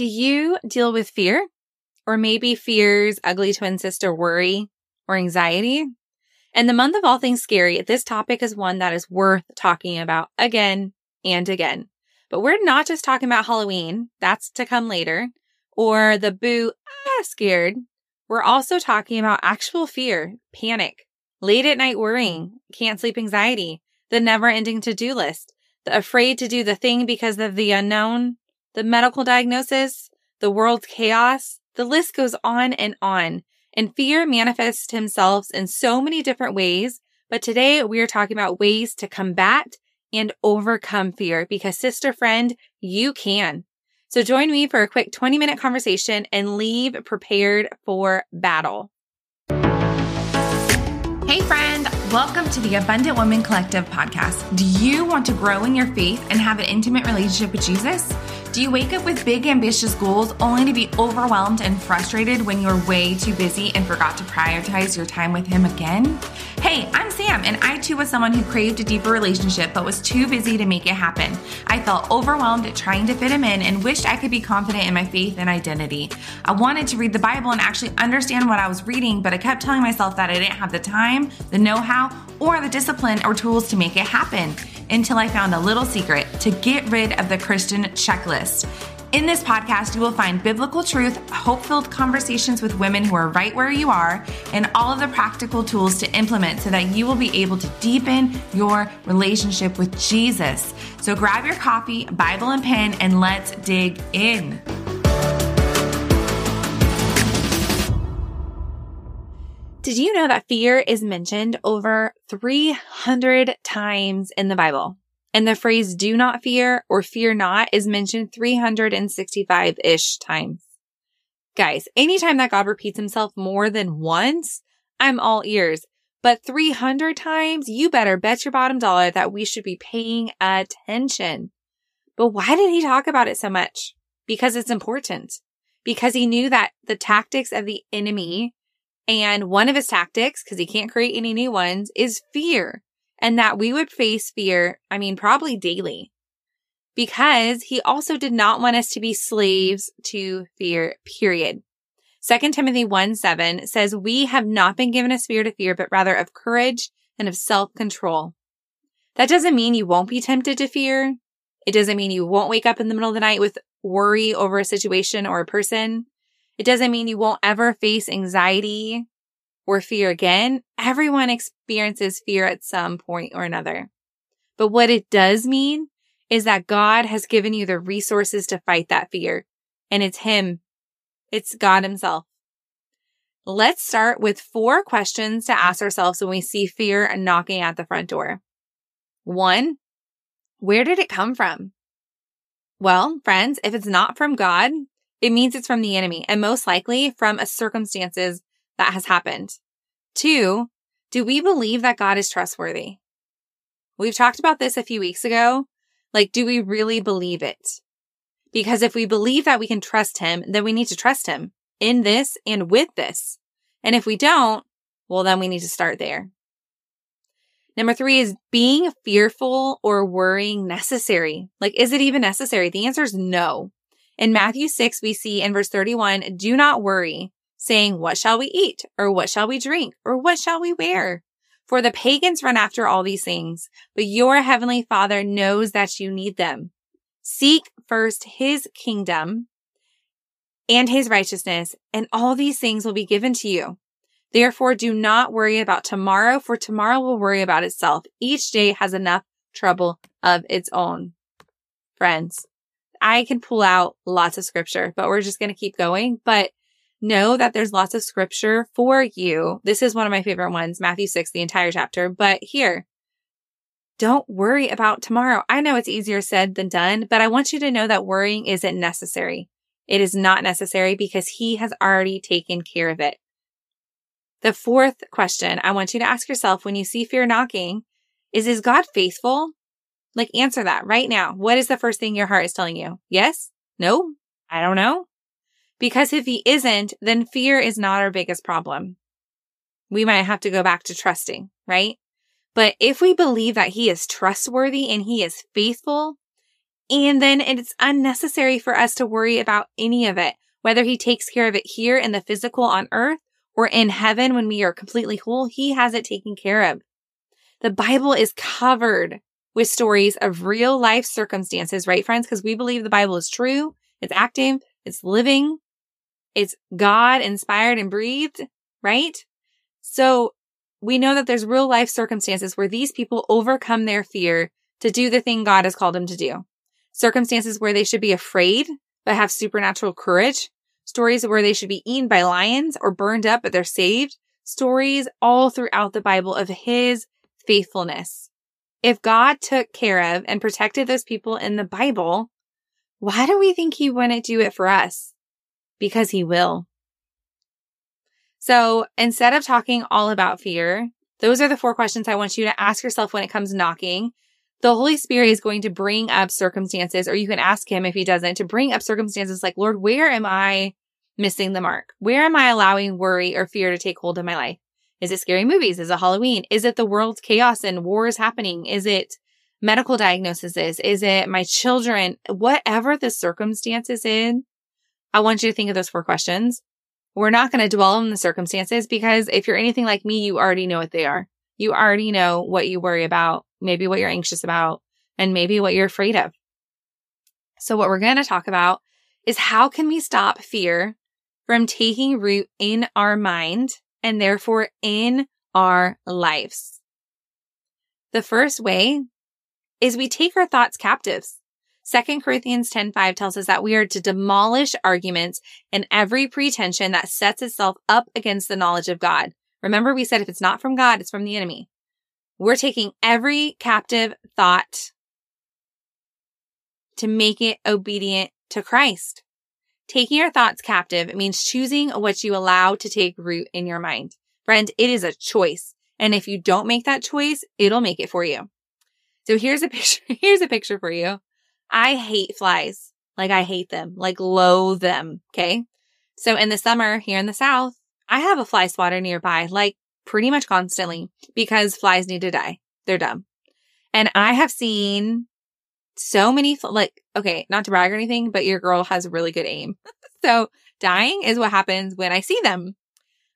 Do you deal with fear? Or maybe fears, ugly twin sister worry, or anxiety? In the month of all things scary, this topic is one that is worth talking about again and again. But we're not just talking about Halloween, that's to come later, or the boo, ah, scared. We're also talking about actual fear, panic, late at night worrying, can't sleep anxiety, the never-ending to-do list, the afraid to do the thing because of the unknown, the medical diagnosis, the world's chaos. The list goes on. And fear manifests himself in so many different ways. But today we are talking about ways to combat and overcome fear because, sister friend, you can. So join me for a quick 20-minute conversation and leave prepared for battle. Hey, friend. Welcome to the Abundant Woman Collective podcast. Do you want to grow in your faith and have an intimate relationship with Jesus? Do you wake up with big, ambitious goals only to be overwhelmed and frustrated when you're way too busy and forgot to prioritize your time with Him again? Hey, I'm Sam, and I too was someone who craved a deeper relationship but was too busy to make it happen. I felt overwhelmed at trying to fit Him in and wished I could be confident in my faith and identity. I wanted to read the Bible and actually understand what I was reading, but I kept telling myself that I didn't have the time, the know-how, or the discipline or tools to make it happen until I found a little secret to get rid of the Christian checklist. In this podcast, you will find biblical truth, hope-filled conversations with women who are right where you are, and all of the practical tools to implement so that you will be able to deepen your relationship with Jesus. So grab your coffee, Bible, and pen, and let's dig in. Did you know that fear is mentioned over 300 times in the Bible? And the phrase do not fear or fear not is mentioned 365-ish times. Guys, anytime that God repeats himself more than once, I'm all ears. But 300 times, you better bet your bottom dollar that we should be paying attention. But why did he talk about it so much? Because it's important. Because he knew that the tactics of the enemy, and one of his tactics, because he can't create any new ones, is fear. And that we would face fear, probably daily. Because he also did not want us to be slaves to fear, period. 2 Timothy 1:7 says, "We have not been given a spirit of fear, but rather of courage and of self-control." That doesn't mean you won't be tempted to fear. It doesn't mean you won't wake up in the middle of the night with worry over a situation or a person. It doesn't mean you won't ever face anxiety or fear again. Everyone experiences fear at some point or another. But what it does mean is that God has given you the resources to fight that fear. And it's Him. It's God Himself. Let's start with 4 questions to ask ourselves when we see fear knocking at the front door. 1, where did it come from? Well, friends, if it's not from God, it means it's from the enemy and most likely from a circumstances that has happened. 2, do we believe that God is trustworthy? We've talked about this a few weeks ago. Do we really believe it? Because if we believe that we can trust Him, then we need to trust Him in this and with this. And if we don't, well, then we need to start there. Number 3 is being fearful or worrying necessary? Is it even necessary? The answer is no. In Matthew 6, we see in verse 31, "Do not worry, saying, 'What shall we eat?' or 'What shall we drink?' or 'What shall we wear?' For the pagans run after all these things, but your heavenly Father knows that you need them. Seek first His kingdom and His righteousness, and all these things will be given to you. Therefore, do not worry about tomorrow, for tomorrow will worry about itself. Each day has enough trouble of its own." Friends, I can pull out lots of scripture, but we're just going to keep going. But know that there's lots of scripture for you. This is one of my favorite ones, Matthew 6, the entire chapter. But here, don't worry about tomorrow. I know it's easier said than done, but I want you to know that worrying isn't necessary. It is not necessary because He has already taken care of it. The 4th question I want you to ask yourself when you see fear knocking is God faithful? Answer that right now. What is the first thing your heart is telling you? Yes? No? I don't know. Because if He isn't, then fear is not our biggest problem. We might have to go back to trusting, right? But if we believe that He is trustworthy and He is faithful, And then it's unnecessary for us to worry about any of it, whether he takes care of it here in the physical on earth or in heaven when we are completely whole. He has it taken care of. The Bible is covered with stories of real life circumstances, right, friends? Because we believe the Bible is true, it's active, it's living, it's God inspired and breathed, right? So we know that there's real life circumstances where these people overcome their fear to do the thing God has called them to do. Circumstances where they should be afraid, but have supernatural courage. Stories where they should be eaten by lions or burned up, but they're saved. Stories all throughout the Bible of his faithfulness. If God took care of and protected those people in the Bible, why do we think he wouldn't do it for us? Because he will. So instead of talking all about fear, those are the four questions I want you to ask yourself when it comes knocking. The Holy Spirit is going to bring up circumstances, or you can ask him if he doesn't, to bring up circumstances like, Lord, where am I missing the mark? Where am I allowing worry or fear to take hold of my life? Is it scary movies? Is it Halloween? Is it the world's chaos and wars happening? Is it medical diagnoses? Is it my children? Whatever the circumstances in, I want you to think of those four questions. We're not going to dwell on the circumstances because if you're anything like me, you already know what they are. You already know what you worry about, maybe what you're anxious about, and maybe what you're afraid of. So what we're going to talk about is how can we stop fear from taking root in our mind and therefore in our lives? The first way is we take our thoughts captives. 2 Corinthians 10:5 tells us that we are to demolish arguments and every pretension that sets itself up against the knowledge of God. Remember, we said if it's not from God, it's from the enemy. We're taking every captive thought to make it obedient to Christ. Taking our thoughts captive means choosing what you allow to take root in your mind. Friend, it is a choice. And if you don't make that choice, it'll make it for you. So here's a picture for you. I hate flies. Like I hate them, like loathe them. Okay. So in the summer here in the South, I have a fly swatter nearby, like pretty much constantly because flies need to die. They're dumb. And I have seen so many, not to brag or anything, but your girl has really good aim. So dying is what happens when I see them.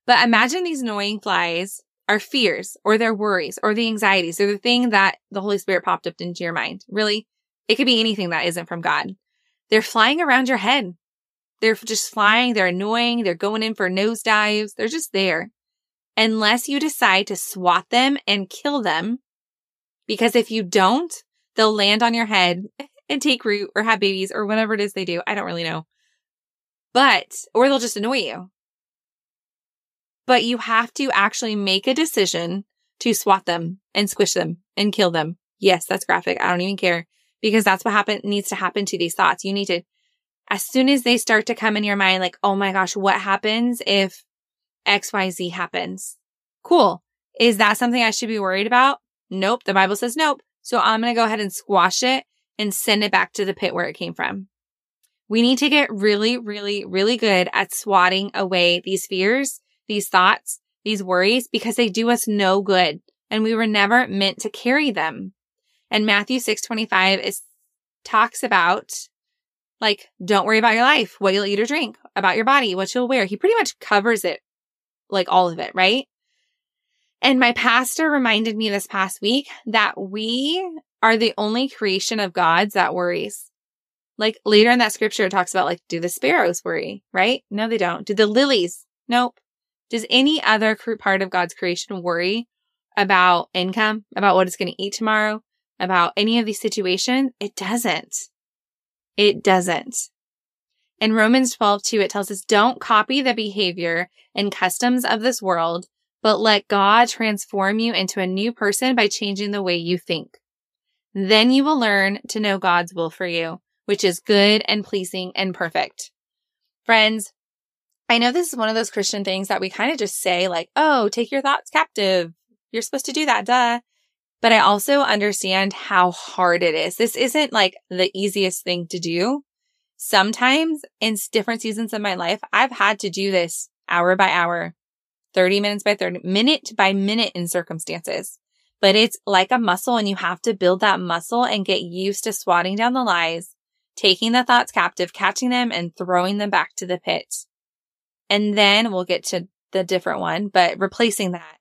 But imagine these annoying flies are fears or their worries or the anxieties or the thing that the Holy Spirit popped up into your mind. Really, it could be anything that isn't from God. They're flying around your head. They're just flying. They're annoying. They're going in for nosedives. They're just there. Unless you decide to swat them and kill them, because if you don't, they'll land on your head and take root or have babies or whatever it is they do. I don't really know. Or they'll just annoy you. But you have to actually make a decision to swat them and squish them and kill them. Yes, that's graphic. I don't even care because that's what needs to happen to these thoughts. You need to, as soon as they start to come in your mind, like, oh my gosh, what happens if XYZ happens? Cool. Is that something I should be worried about? Nope. The Bible says nope. So I'm going to go ahead and squash it and send it back to the pit where it came from. We need to get really, really, really good at swatting away these fears, these thoughts, these worries, because they do us no good. And we were never meant to carry them. And Matthew 6:25 talks about, like, don't worry about your life, what you'll eat or drink, about your body, what you'll wear. He pretty much covers it, like all of it, right? And my pastor reminded me this past week that we are the only creation of God's that worries. Like later in that scripture, it talks about, like, do the sparrows worry, right? No, they don't. Do the lilies? Nope. Does any other part of God's creation worry about income, about what it's going to eat tomorrow, about any of these situations? It doesn't. It doesn't. In Romans 12:2, it tells us, don't copy the behavior and customs of this world, but let God transform you into a new person by changing the way you think. Then you will learn to know God's will for you, which is good and pleasing and perfect. Friends, I know this is one of those Christian things that we kind of just say, like, oh, take your thoughts captive. You're supposed to do that, duh. But I also understand how hard it is. This isn't like the easiest thing to do. Sometimes in different seasons of my life, I've had to do this hour by hour, 30 minutes by 30, minute by minute in circumstances. But it's like a muscle, and you have to build that muscle and get used to swatting down the lies taking the thoughts captive, catching them, and throwing them back to the pit. And then we'll get to the different one, but replacing that.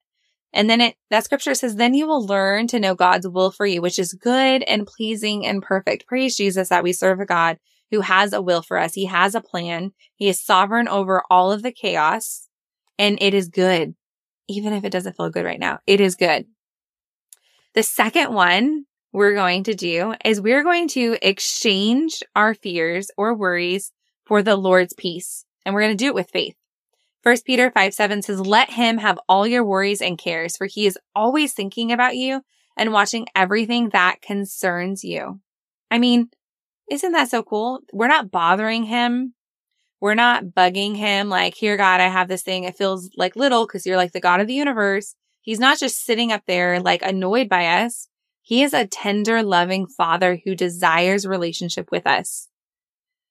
And then that scripture says, then you will learn to know God's will for you, which is good and pleasing and perfect. Praise Jesus that we serve a God who has a will for us. He has a plan. He is sovereign over all of the chaos, and it is good. Even if it doesn't feel good right now, it is good. The second one we're going to do is we're going to exchange our fears or worries for the Lord's peace. And we're going to do it with faith. 1 Peter 5:7 says, let him have all your worries and cares, for he is always thinking about you and watching everything that concerns you. I mean, isn't that so cool? We're not bothering him. We're not bugging him like, here, God, I have this thing. It feels like little because you're like the God of the universe. He's not just sitting up there like annoyed by us. He is a tender, loving Father who desires relationship with us.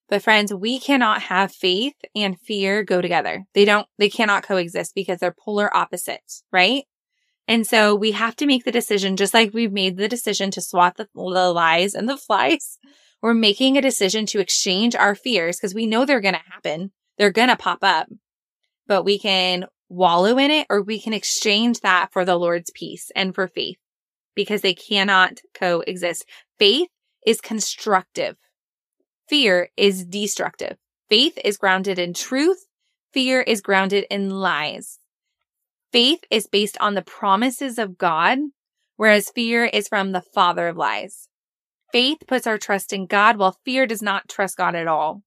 But friends, we cannot have faith and fear go together. They cannot coexist because they're polar opposites, right? And so we have to make the decision, just like we've made the decision to swat the lies and the flies. We're making a decision to exchange our fears because we know they're going to happen. They're going to pop up, but we can wallow in it or we can exchange that for the Lord's peace and for faith because they cannot coexist. Faith is constructive. Fear is destructive. Faith is grounded in truth. Fear is grounded in lies. Faith is based on the promises of God, whereas fear is from the father of lies. Faith puts our trust in God, while fear does not trust God at all.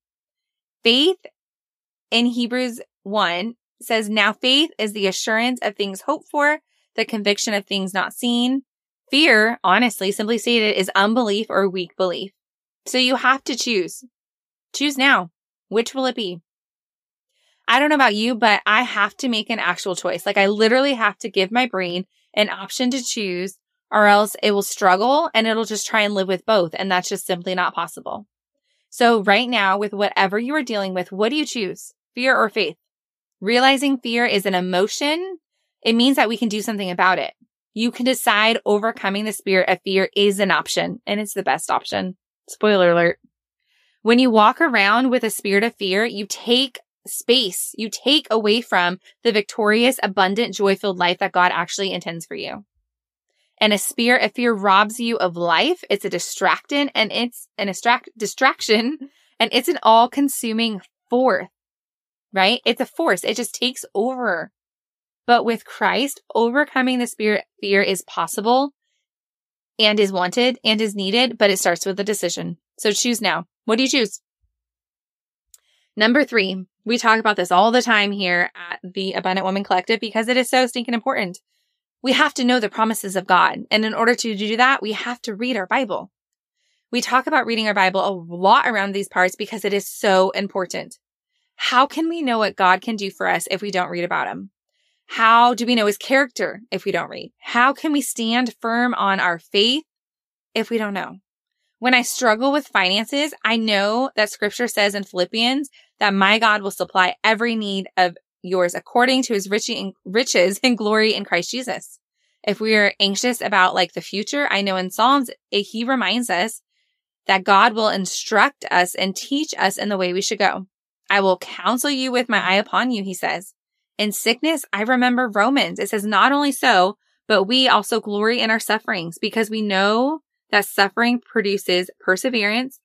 Faith in Hebrews 1 says, now faith is the assurance of things hoped for, the conviction of things not seen. Fear, honestly, simply stated, is unbelief or weak belief. So you have to choose. Choose now. Which will it be? I don't know about you, but I have to make an actual choice. Like I literally have to give my brain an option to choose or else it will struggle and it'll just try and live with both. And that's just simply not possible. So right now with whatever you are dealing with, what do you choose? Fear or faith? Realizing fear is an emotion. It means that we can do something about it. You can decide overcoming the spirit of fear is an option and it's the best option. Spoiler alert. When you walk around with a spirit of fear, you take space, you take away from the victorious, abundant, joy-filled life that God actually intends for you. And a spirit of fear robs you of life. It's a distraction and it's an all-consuming force, right? It's a force. It just takes over. But with Christ, overcoming the spirit of fear is possible. And is wanted and is needed, but it starts with a decision. So choose now. What do you choose? Number 3, we talk about this all the time here at the Abundant Woman Collective because it is so stinking important. We have to know the promises of God. And in order to do that, we have to read our Bible. We talk about reading our Bible a lot around these parts because it is so important. How can we know what God can do for us if we don't read about him? How do we know his character if we don't read? How can we stand firm on our faith if we don't know? When I struggle with finances, I know that scripture says in Philippians that my God will supply every need of yours according to his riches and glory in Christ Jesus. If we are anxious about the future, I know in Psalms, he reminds us that God will instruct us and teach us in the way we should go. I will counsel you with my eye upon you, he says. In sickness, I remember Romans. It says, not only so, but we also glory in our sufferings because we know that suffering produces perseverance,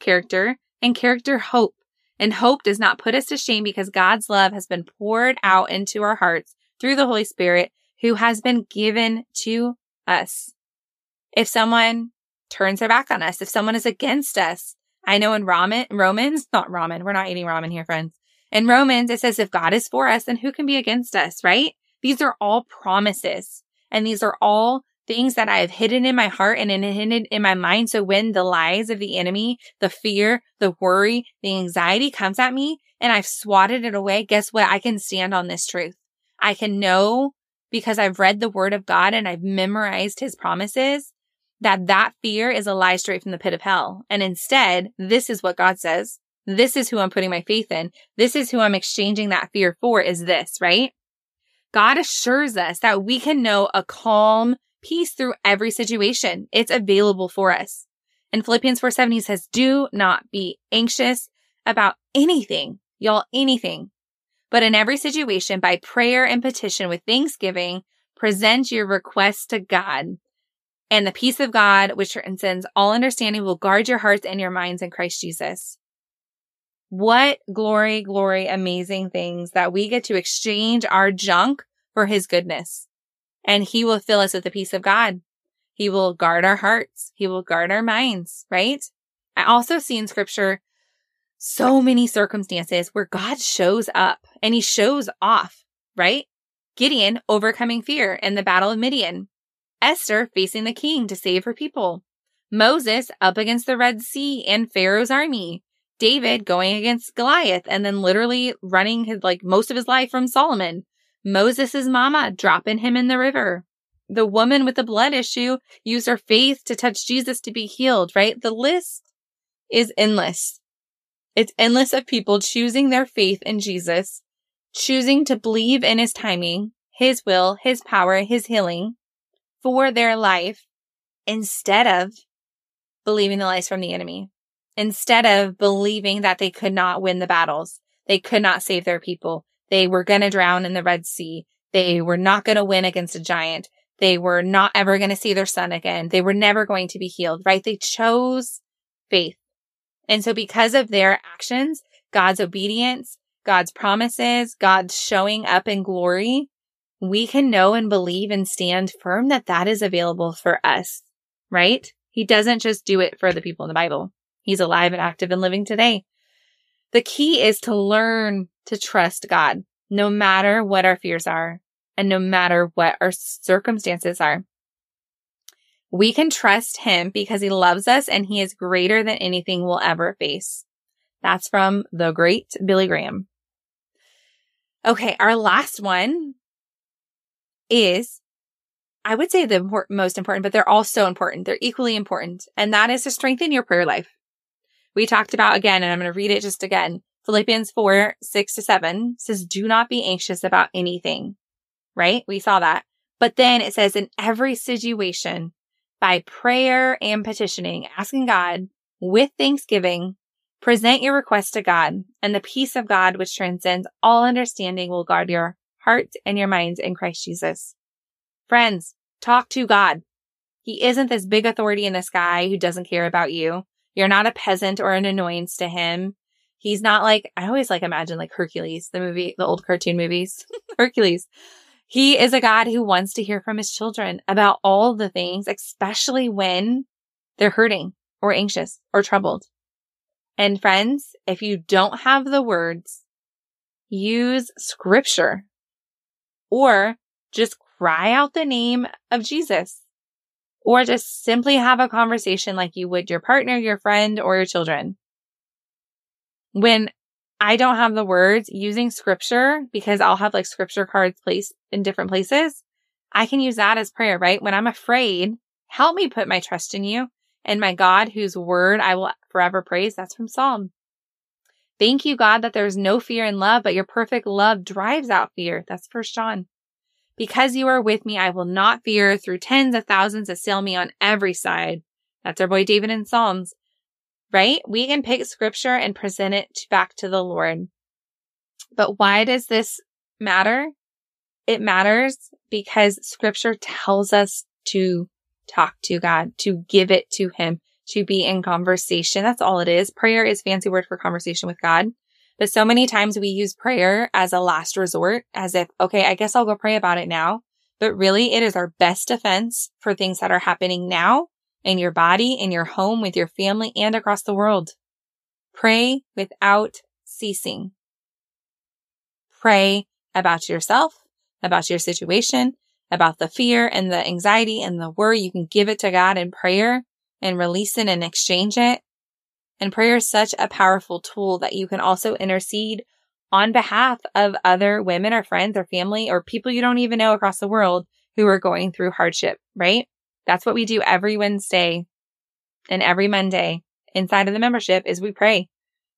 character, and character, hope. And hope does not put us to shame because God's love has been poured out into our hearts through the Holy Spirit who has been given to us. If someone turns their back on us, if someone is against us, I know in Romans, not ramen, we're not eating ramen here, friends. In Romans, it says, if God is for us, then who can be against us, right? These are all promises. And these are all things that I have hidden in my heart and hidden in my mind. So when the lies of the enemy, the fear, the worry, the anxiety comes at me and I've swatted it away, guess what? I can stand on this truth. I can know because I've read the word of God and I've memorized his promises that fear is a lie straight from the pit of hell. And instead, this is what God says. This is who I'm putting my faith in. This is who I'm exchanging that fear for is this, right? God assures us that we can know a calm peace through every situation. It's available for us. And Philippians 4:17 says, do not be anxious about anything, y'all, anything. But in every situation, by prayer and petition with thanksgiving, present your requests to God. And the peace of God, which transcends all understanding, will guard your hearts and your minds in Christ Jesus. What glory, glory, amazing things that we get to exchange our junk for his goodness. And he will fill us with the peace of God. He will guard our hearts. He will guard our minds, right? I also see in scripture so many circumstances where God shows up and he shows off, right? Gideon overcoming fear in the Battle of Midian. Esther facing the king to save her people. Moses up against the Red Sea and Pharaoh's army. David going against Goliath and then literally running his, most of his life from Solomon. Moses' mama dropping him in the river. The woman with the blood issue used her faith to touch Jesus to be healed, right? The list is endless. It's endless of people choosing their faith in Jesus, choosing to believe in his timing, his will, his power, his healing for their life instead of believing the lies from the enemy. Instead of believing that they could not win the battles, they could not save their people, they were going to drown in the Red Sea, they were not going to win against a giant, they were not ever going to see their son again, they were never going to be healed, right? They chose faith. And so because of their actions, God's obedience, God's promises, God's showing up in glory, we can know and believe and stand firm that that is available for us, right? He doesn't just do it for the people in the Bible. He's alive and active and living today. The key is to learn to trust God, no matter what our fears are and no matter what our circumstances are. We can trust him because he loves us and he is greater than anything we'll ever face. That's from the great Billy Graham. Okay, our last one is, I would say the most important, but they're all so important. They're equally important. And that is to strengthen your prayer life. We talked about again, and I'm going to read it just again. Philippians 4:6-7 says, do not be anxious about anything, right? We saw that. But then it says, in every situation, by prayer and petitioning, asking God with thanksgiving, present your request to God, and the peace of God, which transcends all understanding, will guard your hearts and your minds in Christ Jesus. Friends, talk to God. He isn't this big authority in the sky who doesn't care about you. You're not a peasant or an annoyance to him. He's not like, I always imagine Hercules, the movie, the old cartoon movies, Hercules. He is a God who wants to hear from his children about all the things, especially when they're hurting or anxious or troubled. And friends, if you don't have the words, use scripture or just cry out the name of Jesus. Or just simply have a conversation like you would your partner, your friend, or your children. When I don't have the words, using scripture, because I'll have scripture cards placed in different places, I can use that as prayer, right? When I'm afraid, help me put my trust in you and my God, whose word I will forever praise. That's from Psalm. Thank you, God, that there's no fear in love, but your perfect love drives out fear. That's 1 John. Because you are with me, I will not fear. Through tens of thousands assail me on every side. That's our boy David in Psalms, right? We can pick scripture and present it back to the Lord. But why does this matter? It matters because scripture tells us to talk to God, to give it to him, to be in conversation. That's all it is. Prayer is fancy word for conversation with God. But so many times we use prayer as a last resort, as if, okay, I guess I'll go pray about it now. But really, it is our best defense for things that are happening now in your body, in your home, with your family, and across the world. Pray without ceasing. Pray about yourself, about your situation, about the fear and the anxiety and the worry. You can give it to God in prayer and release it and exchange it. And prayer is such a powerful tool that you can also intercede on behalf of other women or friends or family or people you don't even know across the world who are going through hardship, right? That's what we do every Wednesday and every Monday inside of the membership is we pray.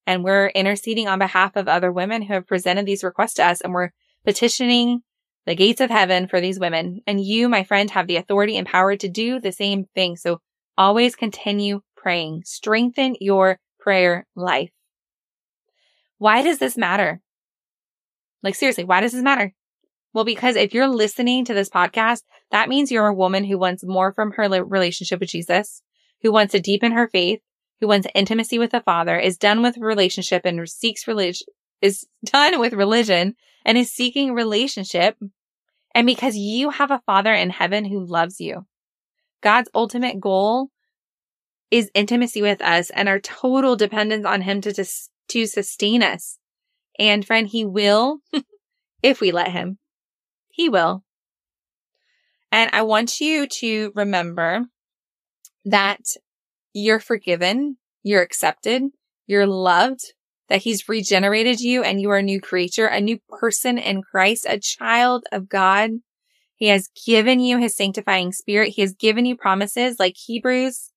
And we're interceding on behalf of other women who have presented these requests to us. And we're petitioning the gates of heaven for these women. And you, my friend, have the authority and power to do the same thing. So always continue praying. Strengthen your prayer life. Why does this matter? Like, seriously, why does this matter? Well, because if you're listening to this podcast, that means you're a woman who wants more from her relationship with Jesus, who wants to deepen her faith, who wants intimacy with the Father, is done with relationship and seeks religion, is done with religion and is seeking relationship. And because you have a Father in heaven who loves you. God's ultimate goal is intimacy with us and our total dependence on him to sustain us. And friend, he will, if we let him, he will. And I want you to remember that you're forgiven, you're accepted, you're loved, that he's regenerated you and you are a new creature, a new person in Christ, a child of God. He has given you his sanctifying spirit. He has given you promises like Hebrews.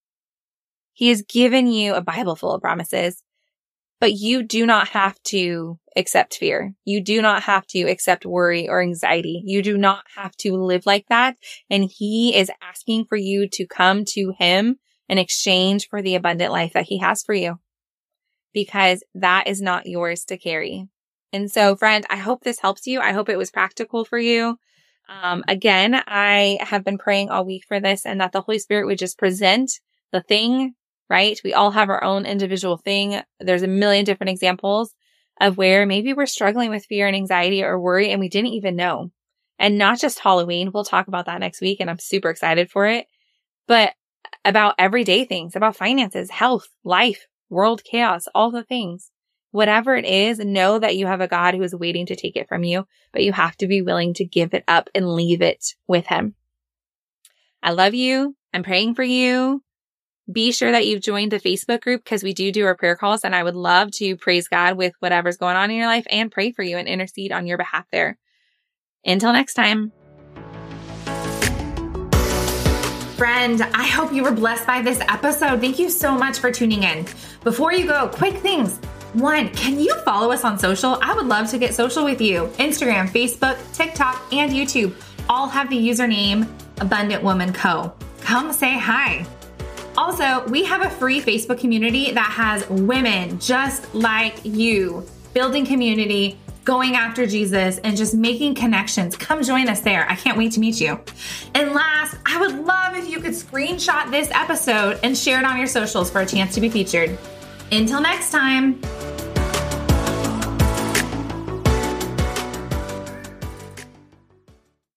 He has given you a Bible full of promises, but you do not have to accept fear. You do not have to accept worry or anxiety. You do not have to live like that. And he is asking for you to come to him in exchange for the abundant life that he has for you, because that is not yours to carry. And so, friend, I hope this helps you. I hope it was practical for you. Again, I have been praying all week for this, and that the Holy Spirit would just present the thing, right? We all have our own individual thing. There's a million different examples of where maybe we're struggling with fear and anxiety or worry, and we didn't even know. And not just Halloween. We'll talk about that next week, and I'm super excited for it. But about everyday things, about finances, health, life, world chaos, all the things. Whatever it is, know that you have a God who is waiting to take it from you, but you have to be willing to give it up and leave it with him. I love you. I'm praying for you. Be sure that you've joined the Facebook group, because we do our prayer calls, and I would love to praise God with whatever's going on in your life and pray for you and intercede on your behalf there. Until next time. Friend, I hope you were blessed by this episode. Thank you so much for tuning in. Before you go, quick things. 1, can you follow us on social? I would love to get social with you. Instagram, Facebook, TikTok, and YouTube all have the username Abundant Woman Co. Come say hi. Also, we have a free Facebook community that has women just like you, building community, going after Jesus, and just making connections. Come join us there. I can't wait to meet you. And last, I would love if you could screenshot this episode and share it on your socials for a chance to be featured. Until next time.